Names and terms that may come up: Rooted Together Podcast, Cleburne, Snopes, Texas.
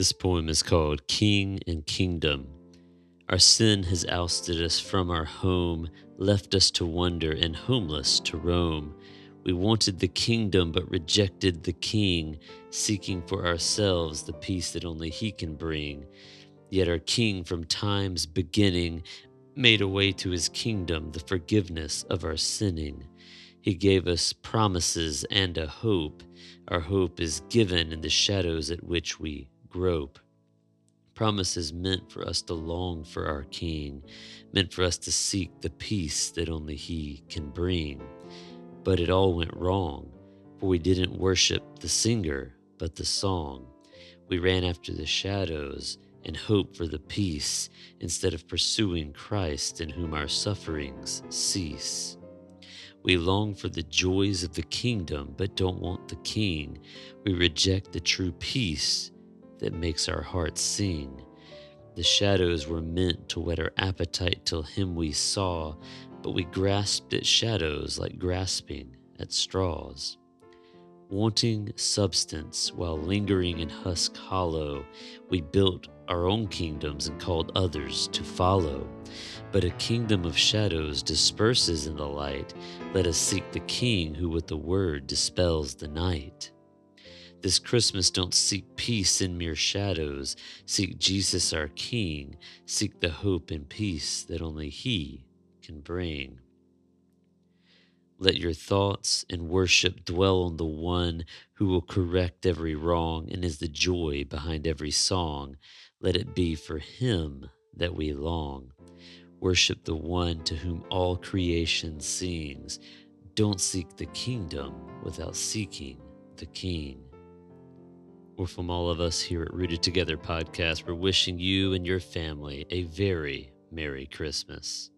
This poem is called King and Kingdom. Our sin has ousted us from our home, left us to wander and homeless to roam. We wanted the kingdom but rejected the king, seeking for ourselves the peace that only he can bring. Yet our king from time's beginning made a way to his kingdom, the forgiveness of our sinning. He gave us promises and a hope. Our hope is given in the shadows at which we grope. Promises meant for us to long for our King, meant for us to seek the peace that only He can bring. But it all went wrong, for we didn't worship the singer, but the song. We ran after the shadows and hope for the peace, instead of pursuing Christ in whom our sufferings cease. We long for the joys of the kingdom, but don't want the King. We reject the true peace that makes our hearts sing. The shadows were meant to whet our appetite till Him we saw, but we grasped at shadows like grasping at straws. Wanting substance while lingering in husk hollow, we built our own kingdoms and called others to follow. But a kingdom of shadows disperses in the light. Let us seek the King who with the word dispels the night. This Christmas, don't seek peace in mere shadows. Seek Jesus our King. Seek the hope and peace that only He can bring. Let your thoughts and worship dwell on the one who will correct every wrong and is the joy behind every song. Let it be for Him that we long. Worship the one to whom all creation sings. Don't seek the kingdom without seeking the King. Or from all of us here at Rooted Together Podcast, we're wishing you and your family a very Merry Christmas.